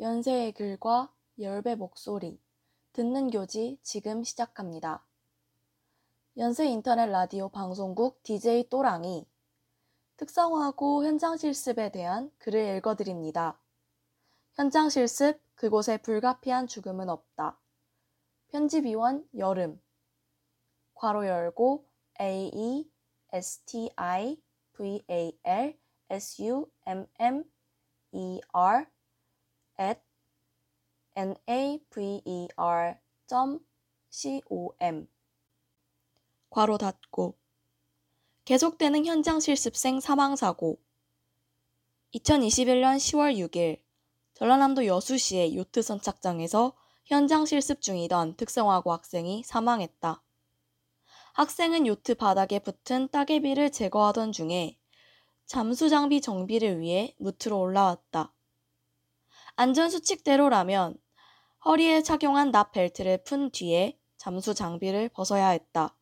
연세의 글과 열배 목소리, 듣는 교지 지금 시작합니다. 연세 인터넷 라디오 방송국 DJ 또랑이 특성화하고 현장 실습에 대한 글을 읽어드립니다. 현장 실습, 그곳에 불가피한 죽음은 없다. 편집위원 여름 괄호 열고 aestilsummer@naver.com 괄호 닫고 계속되는 현장 실습생 사망사고 2021년 10월 6일 전라남도 여수시의 요트 선착장에서 현장 실습 중이던 특성화고 학생이 사망했다. 학생은 요트 바닥에 붙은 따개비를 제거하던 중에 잠수장비 정비를 위해 무트로 올라왔다. 안전수칙대로라면 허리에 착용한 납벨트를 푼 뒤에 잠수장비를 벗어야 했다.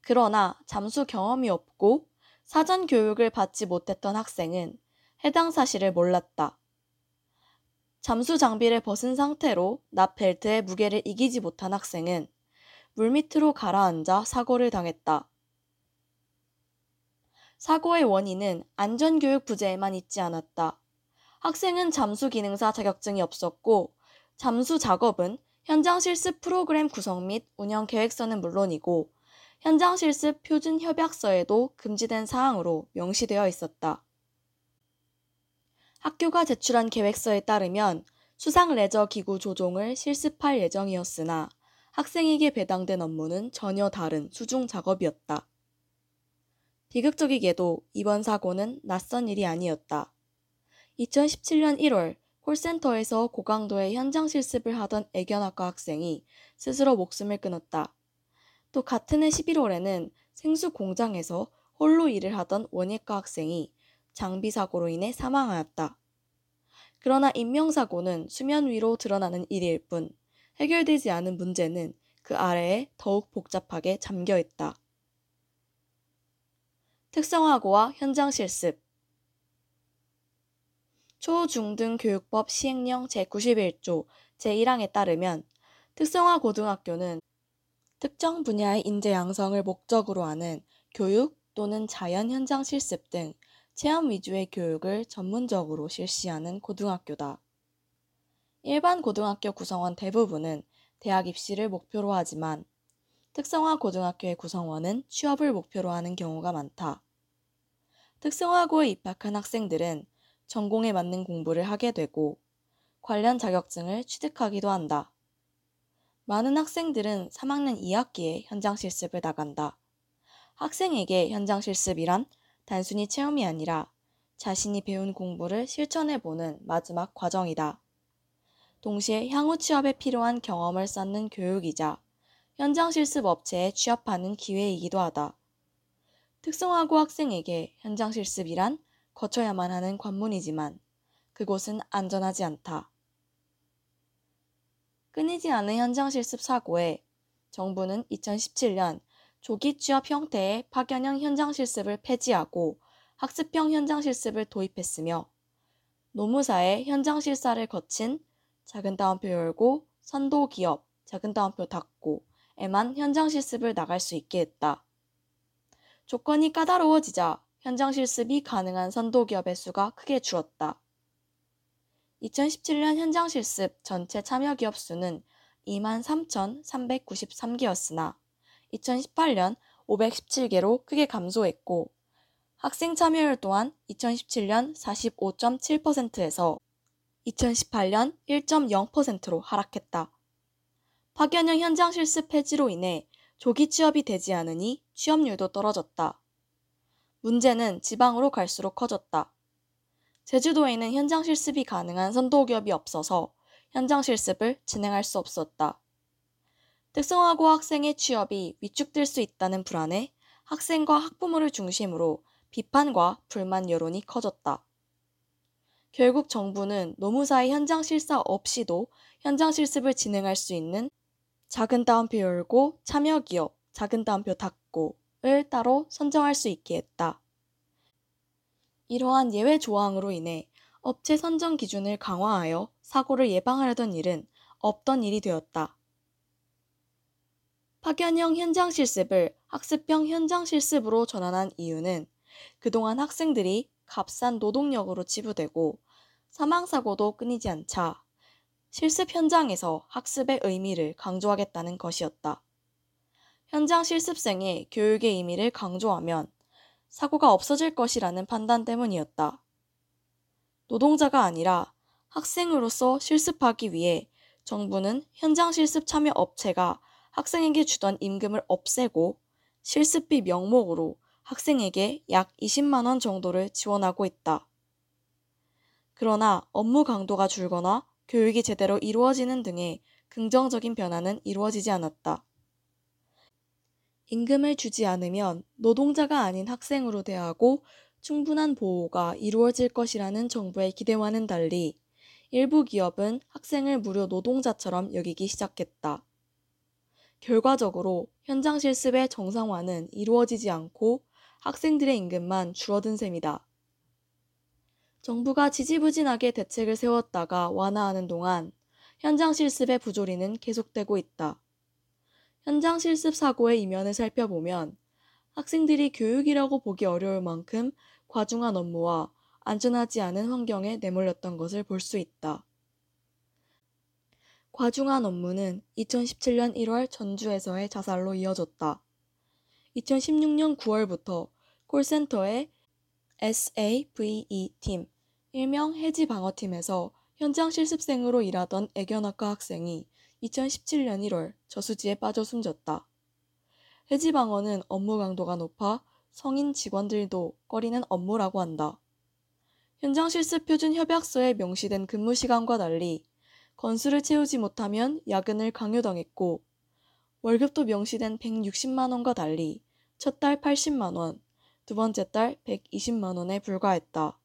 그러나 잠수 경험이 없고 사전 교육을 받지 못했던 학생은 해당 사실을 몰랐다. 잠수 장비를 벗은 상태로 납벨트의 무게를 이기지 못한 학생은 물밑으로 가라앉아 사고를 당했다. 사고의 원인은 안전교육 부재에만 있지 않았다. 학생은 잠수 기능사 자격증이 없었고 잠수 작업은 현장 실습 프로그램 구성 및 운영 계획서는 물론이고 현장 실습 표준 협약서에도 금지된 사항으로 명시되어 있었다. 학교가 제출한 계획서에 따르면 수상 레저 기구 조종을 실습할 예정이었으나 학생에게 배당된 업무는 전혀 다른 수중 작업이었다. 비극적이게도 이번 사고는 낯선 일이 아니었다. 2017년 1월 콜센터에서 고강도의 현장 실습을 하던 애견학과 학생이 스스로 목숨을 끊었다. 또 같은 해 11월에는 생수 공장에서 홀로 일을 하던 원예과 학생이 장비 사고로 인해 사망하였다. 그러나 인명사고는 수면 위로 드러나는 일일 뿐 해결되지 않은 문제는 그 아래에 더욱 복잡하게 잠겨있다. 특성화고와 현장 실습 초중등교육법 시행령 제91조 제1항에 따르면 특성화고등학교는 특정 분야의 인재 양성을 목적으로 하는 교육 또는 자연 현장 실습 등 체험 위주의 교육을 전문적으로 실시하는 고등학교다. 일반 고등학교 구성원 대부분은 대학 입시를 목표로 하지만 특성화 고등학교의 구성원은 취업을 목표로 하는 경우가 많다. 특성화고에 입학한 학생들은 전공에 맞는 공부를 하게 되고 관련 자격증을 취득하기도 한다. 많은 학생들은 3학년 2학기에 현장 실습을 나간다. 학생에게 현장 실습이란 단순히 체험이 아니라 자신이 배운 공부를 실천해보는 마지막 과정이다. 동시에 향후 취업에 필요한 경험을 쌓는 교육이자 현장 실습 업체에 취업하는 기회이기도 하다. 특성화고 학생에게 현장 실습이란 거쳐야만 하는 관문이지만 그곳은 안전하지 않다. 끊이지 않은 현장 실습 사고에 정부는 2017년 조기 취업 형태의 파견형 현장 실습을 폐지하고 학습형 현장 실습을 도입했으며 노무사의 현장 실사를 거친 작은 따옴표 열고 선도 기업 작은 따옴표 닫고에만 현장 실습을 나갈 수 있게 했다. 조건이 까다로워지자 현장 실습이 가능한 선도 기업의 수가 크게 줄었다. 2017년 현장 실습 전체 참여 기업 수는 23,393개였으나 2018년 517개로 크게 감소했고 학생 참여율 또한 2017년 45.7%에서 2018년 1.0%로 하락했다. 파견형 현장 실습 폐지로 인해 조기 취업이 되지 않으니 취업률도 떨어졌다. 문제는 지방으로 갈수록 커졌다. 제주도에는 현장 실습이 가능한 선도 기업이 없어서 현장 실습을 진행할 수 없었다. 특성화고 학생의 취업이 위축될 수 있다는 불안에 학생과 학부모를 중심으로 비판과 불만 여론이 커졌다. 결국 정부는 노무사의 현장 실사 없이도 현장 실습을 진행할 수 있는 작은 따옴표 열고 참여 기업 작은 따옴표 닫고를 따로 선정할 수 있게 했다. 이러한 예외 조항으로 인해 업체 선정 기준을 강화하여 사고를 예방하려던 일은 없던 일이 되었다. 파견형 현장 실습을 학습형 현장 실습으로 전환한 이유는 그동안 학생들이 값싼 노동력으로 치부되고 사망사고도 끊이지 않자 실습 현장에서 학습의 의미를 강조하겠다는 것이었다. 현장 실습생의 교육의 의미를 강조하면 사고가 없어질 것이라는 판단 때문이었다. 노동자가 아니라 학생으로서 실습하기 위해 정부는 현장 실습 참여 업체가 학생에게 주던 임금을 없애고 실습비 명목으로 학생에게 약 20만 원 정도를 지원하고 있다. 그러나 업무 강도가 줄거나 교육이 제대로 이루어지는 등의 긍정적인 변화는 이루어지지 않았다. 임금을 주지 않으면 노동자가 아닌 학생으로 대하고 충분한 보호가 이루어질 것이라는 정부의 기대와는 달리 일부 기업은 학생을 무료 노동자처럼 여기기 시작했다. 결과적으로 현장 실습의 정상화는 이루어지지 않고 학생들의 임금만 줄어든 셈이다. 정부가 지지부진하게 대책을 세웠다가 완화하는 동안 현장 실습의 부조리는 계속되고 있다. 현장 실습 사고의 이면을 살펴보면 학생들이 교육이라고 보기 어려울 만큼 과중한 업무와 안전하지 않은 환경에 내몰렸던 것을 볼 수 있다. 과중한 업무는 2017년 1월 전주에서의 자살로 이어졌다. 2016년 9월부터 콜센터의 SAVE팀, 일명 해지방어팀에서 현장 실습생으로 일하던 애견학과 학생이 2017년 1월 저수지에 빠져 숨졌다. 해지방어는 업무 강도가 높아 성인 직원들도 꺼리는 업무라고 한다. 현장 실습 표준 협약서에 명시된 근무 시간과 달리 건수를 채우지 못하면 야근을 강요당했고 월급도 명시된 160만 원과 달리 첫 달 80만 원, 두 번째 달 120만 원에 불과했다.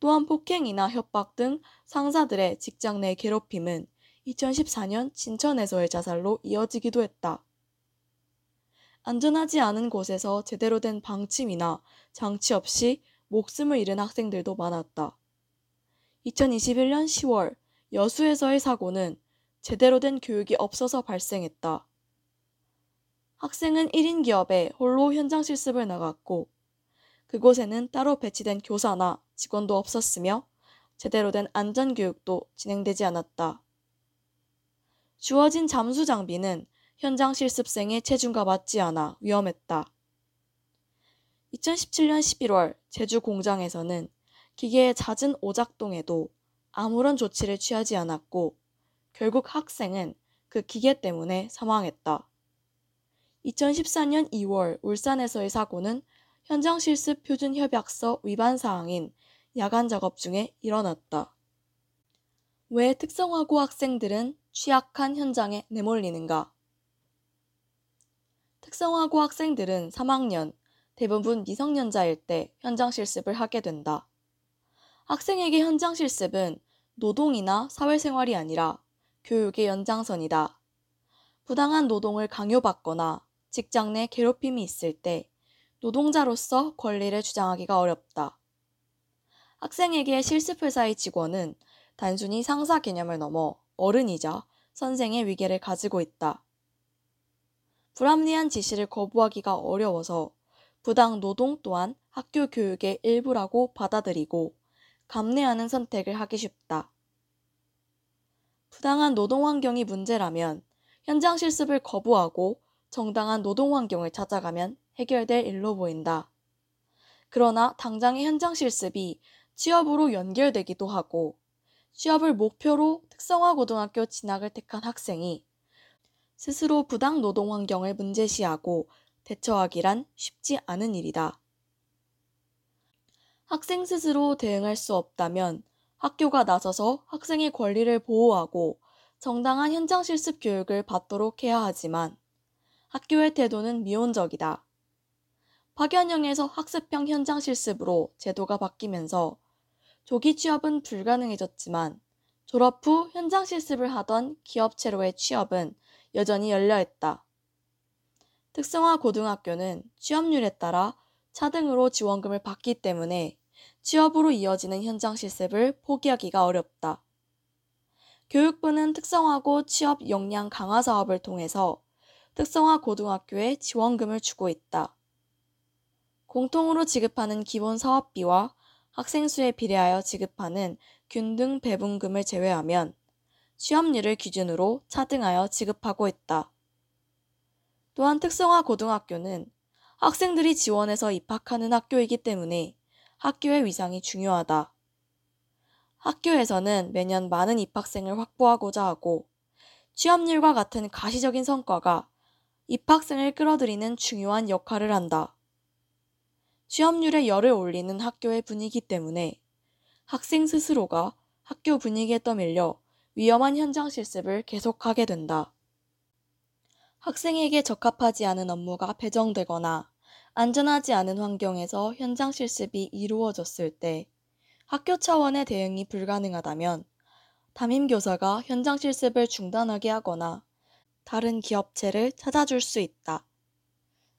또한 폭행이나 협박 등 상사들의 직장 내 괴롭힘은 2014년 진천에서의 자살로 이어지기도 했다. 안전하지 않은 곳에서 제대로 된 방침이나 장치 없이 목숨을 잃은 학생들도 많았다. 2021년 10월 여수에서의 사고는 제대로 된 교육이 없어서 발생했다. 학생은 1인 기업에 홀로 현장 실습을 나갔고 그곳에는 따로 배치된 교사나 직원도 없었으며 제대로 된 안전교육도 진행되지 않았다. 주어진 잠수 장비는 현장 실습생의 체중과 맞지 않아 위험했다. 2017년 11월 제주 공장에서는 기계의 잦은 오작동에도 아무런 조치를 취하지 않았고 결국 학생은 그 기계 때문에 사망했다. 2014년 2월 울산에서의 사고는 현장 실습 표준 협약서 위반 사항인 야간 작업 중에 일어났다. 왜 특성화고 학생들은 취약한 현장에 내몰리는가? 특성화고 학생들은 3학년, 대부분 미성년자일 때 현장 실습을 하게 된다. 학생에게 현장 실습은 노동이나 사회생활이 아니라 교육의 연장선이다. 부당한 노동을 강요받거나 직장 내 괴롭힘이 있을 때 노동자로서 권리를 주장하기가 어렵다. 학생에게 실습회사의 직원은 단순히 상사 개념을 넘어 어른이자 선생의 위계를 가지고 있다. 불합리한 지시를 거부하기가 어려워서 부당 노동 또한 학교 교육의 일부라고 받아들이고 감내하는 선택을 하기 쉽다. 부당한 노동 환경이 문제라면 현장 실습을 거부하고 정당한 노동 환경을 찾아가면 해결될 일로 보인다. 그러나 당장의 현장 실습이 취업으로 연결되기도 하고 취업을 목표로 특성화 고등학교 진학을 택한 학생이 스스로 부당 노동 환경을 문제시하고 대처하기란 쉽지 않은 일이다. 학생 스스로 대응할 수 없다면 학교가 나서서 학생의 권리를 보호하고 정당한 현장 실습 교육을 받도록 해야 하지만 학교의 태도는 미온적이다. 파견형에서 학습형 현장 실습으로 제도가 바뀌면서 조기 취업은 불가능해졌지만 졸업 후 현장 실습을 하던 기업체로의 취업은 여전히 열려있다. 특성화 고등학교는 취업률에 따라 차등으로 지원금을 받기 때문에 취업으로 이어지는 현장 실습을 포기하기가 어렵다. 교육부는 특성화고 취업 역량 강화 사업을 통해서 특성화 고등학교에 지원금을 주고 있다. 공통으로 지급하는 기본 사업비와 학생 수에 비례하여 지급하는 균등 배분금을 제외하면 취업률을 기준으로 차등하여 지급하고 있다. 또한 특성화 고등학교는 학생들이 지원해서 입학하는 학교이기 때문에 학교의 위상이 중요하다. 학교에서는 매년 많은 입학생을 확보하고자 하고 취업률과 같은 가시적인 성과가 입학생을 끌어들이는 중요한 역할을 한다. 취업률에 열을 올리는 학교의 분위기 때문에 학생 스스로가 학교 분위기에 떠밀려 위험한 현장 실습을 계속하게 된다. 학생에게 적합하지 않은 업무가 배정되거나 안전하지 않은 환경에서 현장 실습이 이루어졌을 때 학교 차원의 대응이 불가능하다면 담임교사가 현장 실습을 중단하게 하거나 다른 기업체를 찾아줄 수 있다.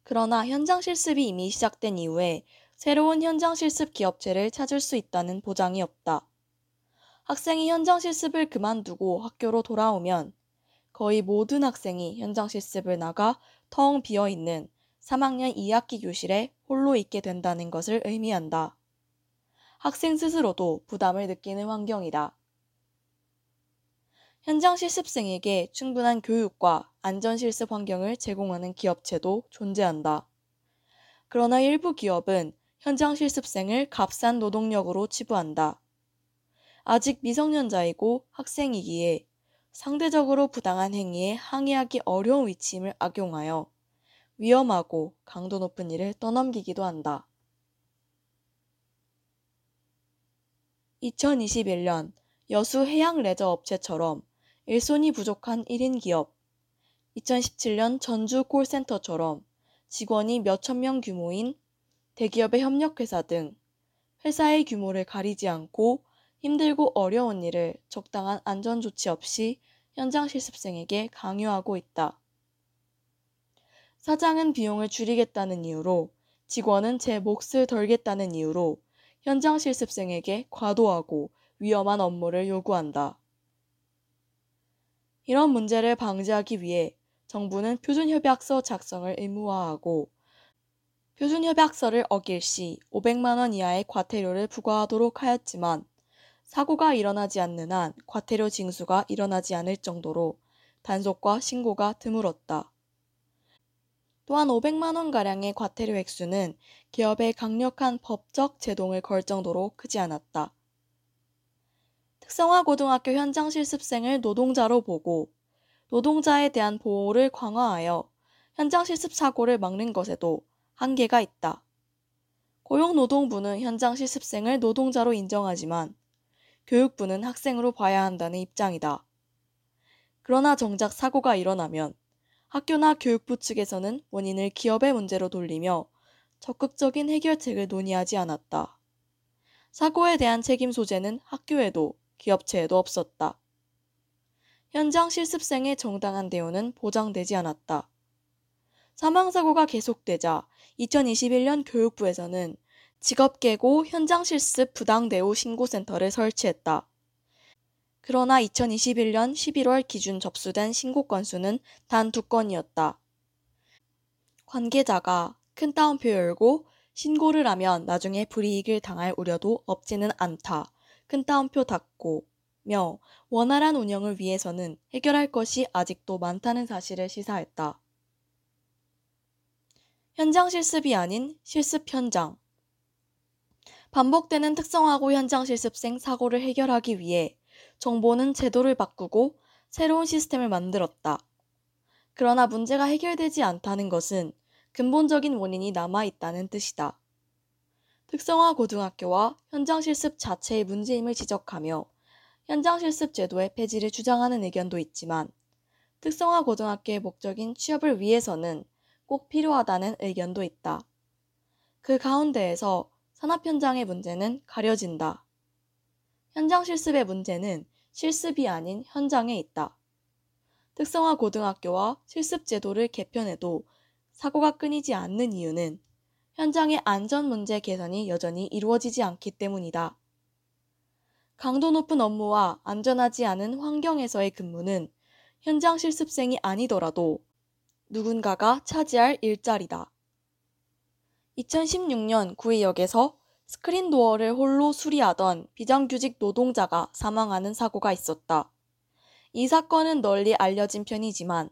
그러나 현장 실습이 이미 시작된 이후에 새로운 현장 실습 기업체를 찾을 수 있다는 보장이 없다. 학생이 현장 실습을 그만두고 학교로 돌아오면 거의 모든 학생이 현장 실습을 나가 텅 비어있는 3학년 2학기 교실에 홀로 있게 된다는 것을 의미한다. 학생 스스로도 부담을 느끼는 환경이다. 현장 실습생에게 충분한 교육과 안전 실습 환경을 제공하는 기업체도 존재한다. 그러나 일부 기업은 현장 실습생을 값싼 노동력으로 치부한다. 아직 미성년자이고 학생이기에 상대적으로 부당한 행위에 항의하기 어려운 위치임을 악용하여 위험하고 강도 높은 일을 떠넘기기도 한다. 2021년 여수 해양 레저 업체처럼 일손이 부족한 1인 기업, 2017년 전주 콜센터처럼 직원이 몇천 명 규모인 대기업의 협력회사 등 회사의 규모를 가리지 않고 힘들고 어려운 일을 적당한 안전조치 없이 현장 실습생에게 강요하고 있다. 사장은 비용을 줄이겠다는 이유로, 직원은 제 몫을 덜겠다는 이유로 현장 실습생에게 과도하고 위험한 업무를 요구한다. 이런 문제를 방지하기 위해 정부는 표준협약서 작성을 의무화하고 표준협약서를 어길 시 500만 원 이하의 과태료를 부과하도록 하였지만 사고가 일어나지 않는 한 과태료 징수가 일어나지 않을 정도로 단속과 신고가 드물었다. 또한 500만 원가량의 과태료 액수는 기업의 강력한 법적 제동을 걸 정도로 크지 않았다. 특성화 고등학교 현장 실습생을 노동자로 보고 노동자에 대한 보호를 강화하여 현장 실습 사고를 막는 것에도 한계가 있다. 고용노동부는 현장 실습생을 노동자로 인정하지만 교육부는 학생으로 봐야 한다는 입장이다. 그러나 정작 사고가 일어나면 학교나 교육부 측에서는 원인을 기업의 문제로 돌리며 적극적인 해결책을 논의하지 않았다. 사고에 대한 책임 소재는 학교에도 기업체에도 없었다. 현장 실습생의 정당한 대우는 보장되지 않았다. 사망사고가 계속되자 2021년 교육부에서는 직업계고 현장실습 부당대우 신고센터를 설치했다. 그러나 2021년 11월 기준 접수된 신고 건수는 단 2건이었다. 관계자가 큰 따옴표 열고 신고를 하면 나중에 불이익을 당할 우려도 없지는 않다. 큰 따옴표 닫고 며 원활한 운영을 위해서는 해결할 것이 아직도 많다는 사실을 시사했다. 현장 실습이 아닌 실습 현장. 반복되는 특성화고 현장 실습생 사고를 해결하기 위해 정부는 제도를 바꾸고 새로운 시스템을 만들었다. 그러나 문제가 해결되지 않다는 것은 근본적인 원인이 남아있다는 뜻이다. 특성화 고등학교와 현장 실습 자체의 문제임을 지적하며 현장 실습 제도의 폐지를 주장하는 의견도 있지만 특성화 고등학교의 목적인 취업을 위해서는 꼭 필요하다는 의견도 있다. 그 가운데에서 산업 현장의 문제는 가려진다. 현장 실습의 문제는 실습이 아닌 현장에 있다. 특성화 고등학교와 실습 제도를 개편해도 사고가 끊이지 않는 이유는 현장의 안전 문제 개선이 여전히 이루어지지 않기 때문이다. 강도 높은 업무와 안전하지 않은 환경에서의 근무는 현장 실습생이 아니더라도 누군가가 차지할 일자리다. 2016년 구의역에서 스크린도어를 홀로 수리하던 비정규직 노동자가 사망하는 사고가 있었다. 이 사건은 널리 알려진 편이지만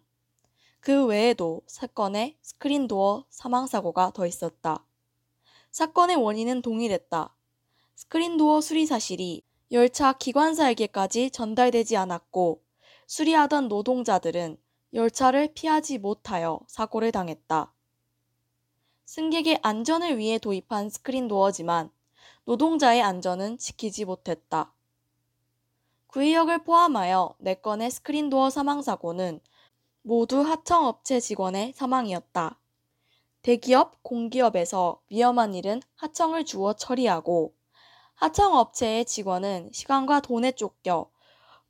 그 외에도 사건에 스크린도어 사망사고가 더 있었다. 사건의 원인은 동일했다. 스크린도어 수리 사실이 열차 기관사에게까지 전달되지 않았고 수리하던 노동자들은 열차를 피하지 못하여 사고를 당했다. 승객의 안전을 위해 도입한 스크린도어지만 노동자의 안전은 지키지 못했다. 구의역을 포함하여 4건의 스크린도어 사망사고는 모두 하청업체 직원의 사망이었다. 대기업, 공기업에서 위험한 일은 하청을 주어 처리하고 하청업체의 직원은 시간과 돈에 쫓겨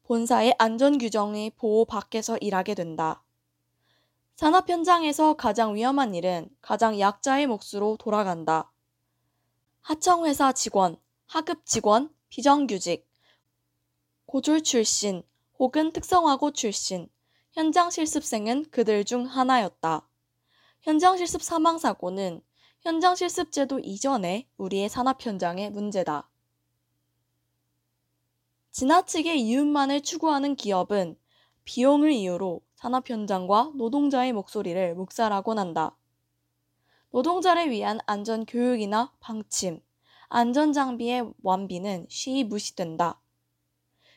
본사의 안전규정의 보호 밖에서 일하게 된다. 산업 현장에서 가장 위험한 일은 가장 약자의 몫으로 돌아간다. 하청회사 직원, 하급 직원, 비정규직, 고졸 출신 혹은 특성화고 출신, 현장 실습생은 그들 중 하나였다. 현장 실습 사망사고는 현장 실습 제도 이전에 우리의 산업 현장의 문제다. 지나치게 이윤만을 추구하는 기업은 비용을 이유로 산업 현장과 노동자의 목소리를 묵살하곤 한다. 노동자를 위한 안전 교육이나 방침, 안전 장비의 완비는 쉬이 무시된다.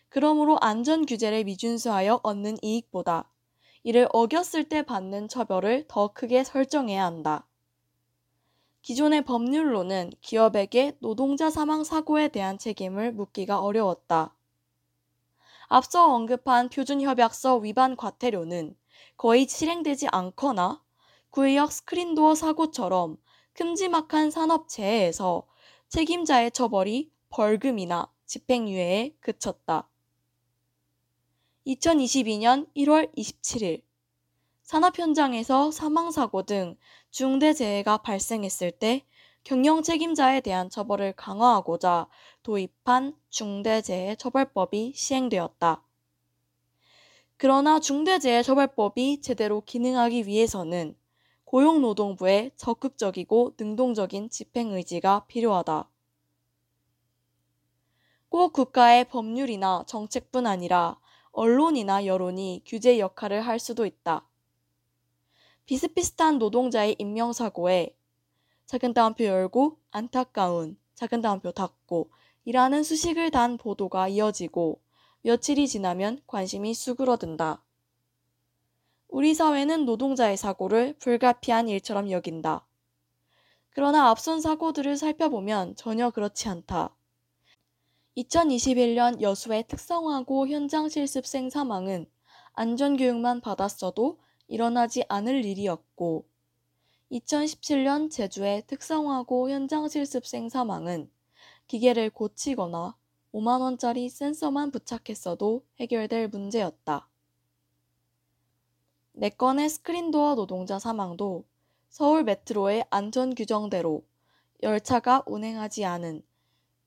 그러므로 안전 규제를 미준수하여 얻는 이익보다 이를 어겼을 때 받는 처벌을 더 크게 설정해야 한다. 기존의 법률로는 기업에게 노동자 사망 사고에 대한 책임을 묻기가 어려웠다. 앞서 언급한 표준협약서 위반 과태료는 거의 실행되지 않거나 구의역 스크린도어 사고처럼 큼지막한 산업재해에서 책임자의 처벌이 벌금이나 집행유예에 그쳤다. 2022년 1월 27일 산업 현장에서 사망사고 등 중대재해가 발생했을 때 경영 책임자에 대한 처벌을 강화하고자 도입한 중대재해처벌법이 시행되었다. 그러나 중대재해처벌법이 제대로 기능하기 위해서는 고용노동부의 적극적이고 능동적인 집행 의지가 필요하다. 꼭 국가의 법률이나 정책뿐 아니라 언론이나 여론이 규제 역할을 할 수도 있다. 비슷비슷한 노동자의 인명사고에 작은 따옴표 열고 안타까운 작은 따옴표 닫고 이라는 수식을 단 보도가 이어지고 며칠이 지나면 관심이 수그러든다. 우리 사회는 노동자의 사고를 불가피한 일처럼 여긴다. 그러나 앞선 사고들을 살펴보면 전혀 그렇지 않다. 2021년 여수의 특성화고 현장 실습생 사망은 안전교육만 받았어도 일어나지 않을 일이었고 2017년 제주의 특성화고 현장 실습생 사망은 기계를 고치거나 5만원짜리 센서만 부착했어도 해결될 문제였다. 4건의 스크린도어 노동자 사망도 서울 메트로의 안전규정대로 열차가 운행하지 않은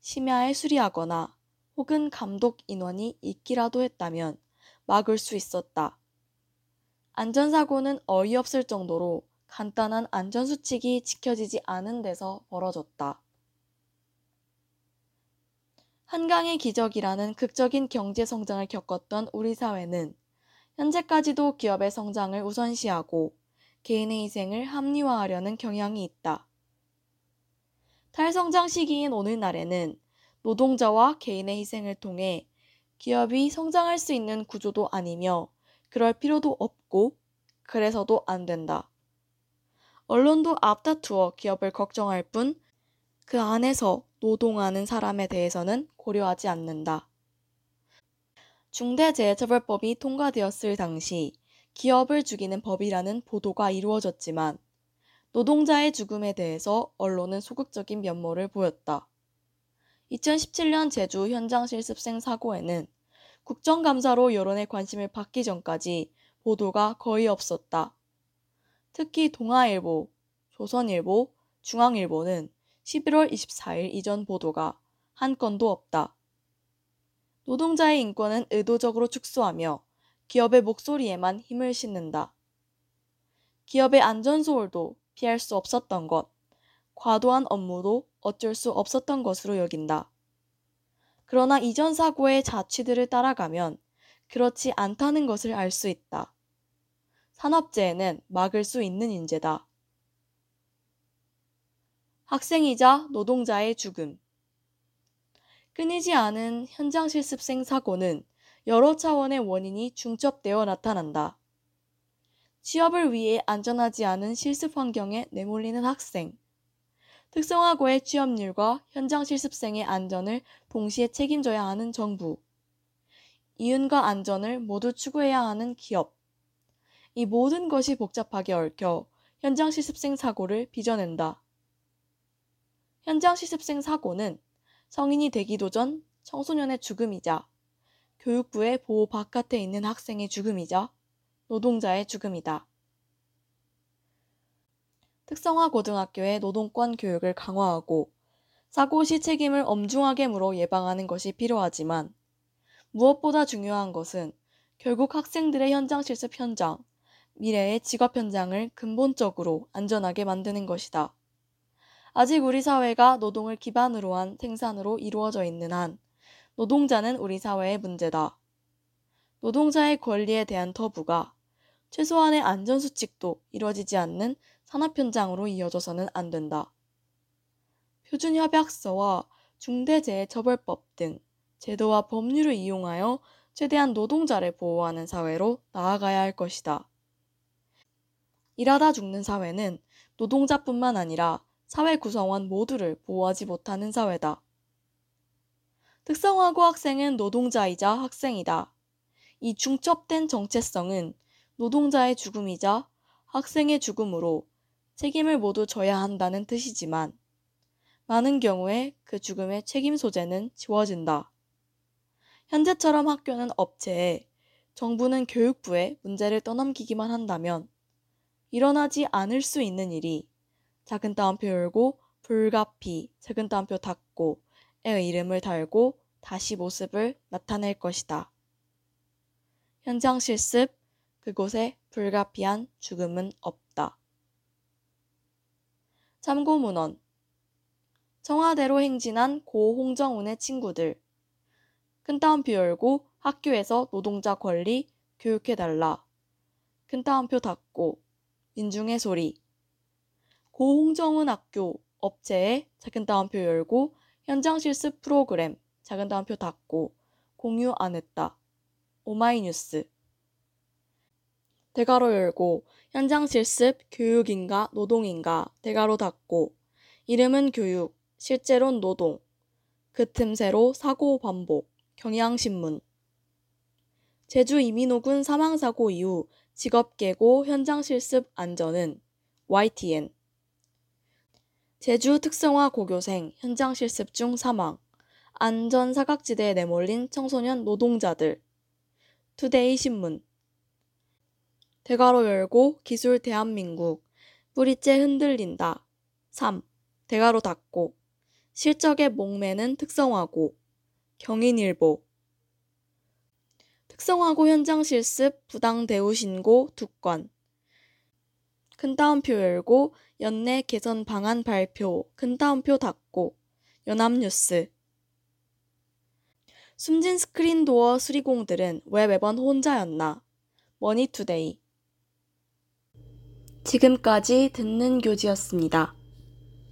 심야에 수리하거나 혹은 감독 인원이 있기라도 했다면 막을 수 있었다. 안전사고는 어이없을 정도로 간단한 안전수칙이 지켜지지 않은 데서 벌어졌다. 한강의 기적이라는 극적인 경제성장을 겪었던 우리 사회는 현재까지도 기업의 성장을 우선시하고 개인의 희생을 합리화하려는 경향이 있다. 탈성장 시기인 오늘날에는 노동자와 개인의 희생을 통해 기업이 성장할 수 있는 구조도 아니며 그럴 필요도 없고 그래서도 안 된다. 언론도 앞다투어 기업을 걱정할 뿐 그 안에서 노동하는 사람에 대해서는 고려하지 않는다. 중대재해처벌법이 통과되었을 당시 기업을 죽이는 법이라는 보도가 이루어졌지만 노동자의 죽음에 대해서 언론은 소극적인 면모를 보였다. 2017년 제주 현장 실습생 사고에는 국정감사로 여론의 관심을 받기 전까지 보도가 거의 없었다. 특히 동아일보, 조선일보, 중앙일보는 11월 24일 이전 보도가 한 건도 없다. 노동자의 인권은 의도적으로 축소하며 기업의 목소리에만 힘을 싣는다. 기업의 안전소홀도 피할 수 없었던 것, 과도한 업무도 어쩔 수 없었던 것으로 여긴다. 그러나 이전 사고의 자취들을 따라가면 그렇지 않다는 것을 알 수 있다. 산업재해는 막을 수 있는 인재다. 학생이자 노동자의 죽음. 끊이지 않은 현장실습생 사고는 여러 차원의 원인이 중첩되어 나타난다. 취업을 위해 안전하지 않은 실습 환경에 내몰리는 학생, 특성화고의 취업률과 현장실습생의 안전을 동시에 책임져야 하는 정부, 이윤과 안전을 모두 추구해야 하는 기업, 이 모든 것이 복잡하게 얽혀 현장실습생 사고를 빚어낸다. 현장실습생 사고는 성인이 되기도 전 청소년의 죽음이자 교육부의 보호 바깥에 있는 학생의 죽음이자 노동자의 죽음이다. 특성화 고등학교의 노동권 교육을 강화하고 사고 시 책임을 엄중하게 물어 예방하는 것이 필요하지만 무엇보다 중요한 것은 결국 학생들의 현장 실습 현장, 미래의 직업 현장을 근본적으로 안전하게 만드는 것이다. 아직 우리 사회가 노동을 기반으로 한 생산으로 이루어져 있는 한 노동자는 우리 사회의 문제다. 노동자의 권리에 대한 터부가 최소한의 안전수칙도 이루어지지 않는 산업현장으로 이어져서는 안 된다. 표준협약서와 중대재해처벌법 등 제도와 법률을 이용하여 최대한 노동자를 보호하는 사회로 나아가야 할 것이다. 일하다 죽는 사회는 노동자뿐만 아니라 사회 구성원 모두를 보호하지 못하는 사회다. 특성화고 학생은 노동자이자 학생이다. 이 중첩된 정체성은 노동자의 죽음이자 학생의 죽음으로 책임을 모두 져야 한다는 뜻이지만 많은 경우에 그 죽음의 책임 소재는 지워진다. 현재처럼 학교는 업체에, 정부는 교육부에 문제를 떠넘기기만 한다면 일어나지 않을 수 있는 일이 작은 따옴표 열고 불가피, 작은 따옴표 닫고 의 이름을 달고 다시 모습을 나타낼 것이다. 현장 실습, 그곳에 불가피한 죽음은 없다. 참고문헌. 청와대로 행진한 고 홍정운의 친구들. 큰 따옴표 열고 학교에서 노동자 권리 교육해달라. 큰 따옴표 닫고 민중의 소리. 고 홍정운 학교 업체에 작은 따옴표 열고 현장 실습 프로그램 작은 따옴표 닫고 공유 안 했다. 오마이뉴스. 대괄호 열고 현장 실습 교육인가 노동인가 대괄호 닫고 이름은 교육, 실제론 노동, 그 틈새로 사고 반복, 경향신문. 제주 이민호군 사망사고 이후 직업계고 현장 실습 안전은 YTN. 제주 특성화 고교생 현장 실습 중 사망, 안전 사각지대에 내몰린 청소년 노동자들. 투데이 신문. 대괄호 열고 기술 대한민국 뿌리째 흔들린다. 3. 대괄호 닫고 실적의 목매는 특성화고 경인일보. 특성화고 현장 실습 부당 대우 신고 2건. 큰 따옴표 열고 연내 개선 방안 발표 큰 따옴표 닫고 연합뉴스. 숨진 스크린도어 수리공들은 왜 매번 혼자였나. 머니투데이. 지금까지 듣는 교지였습니다.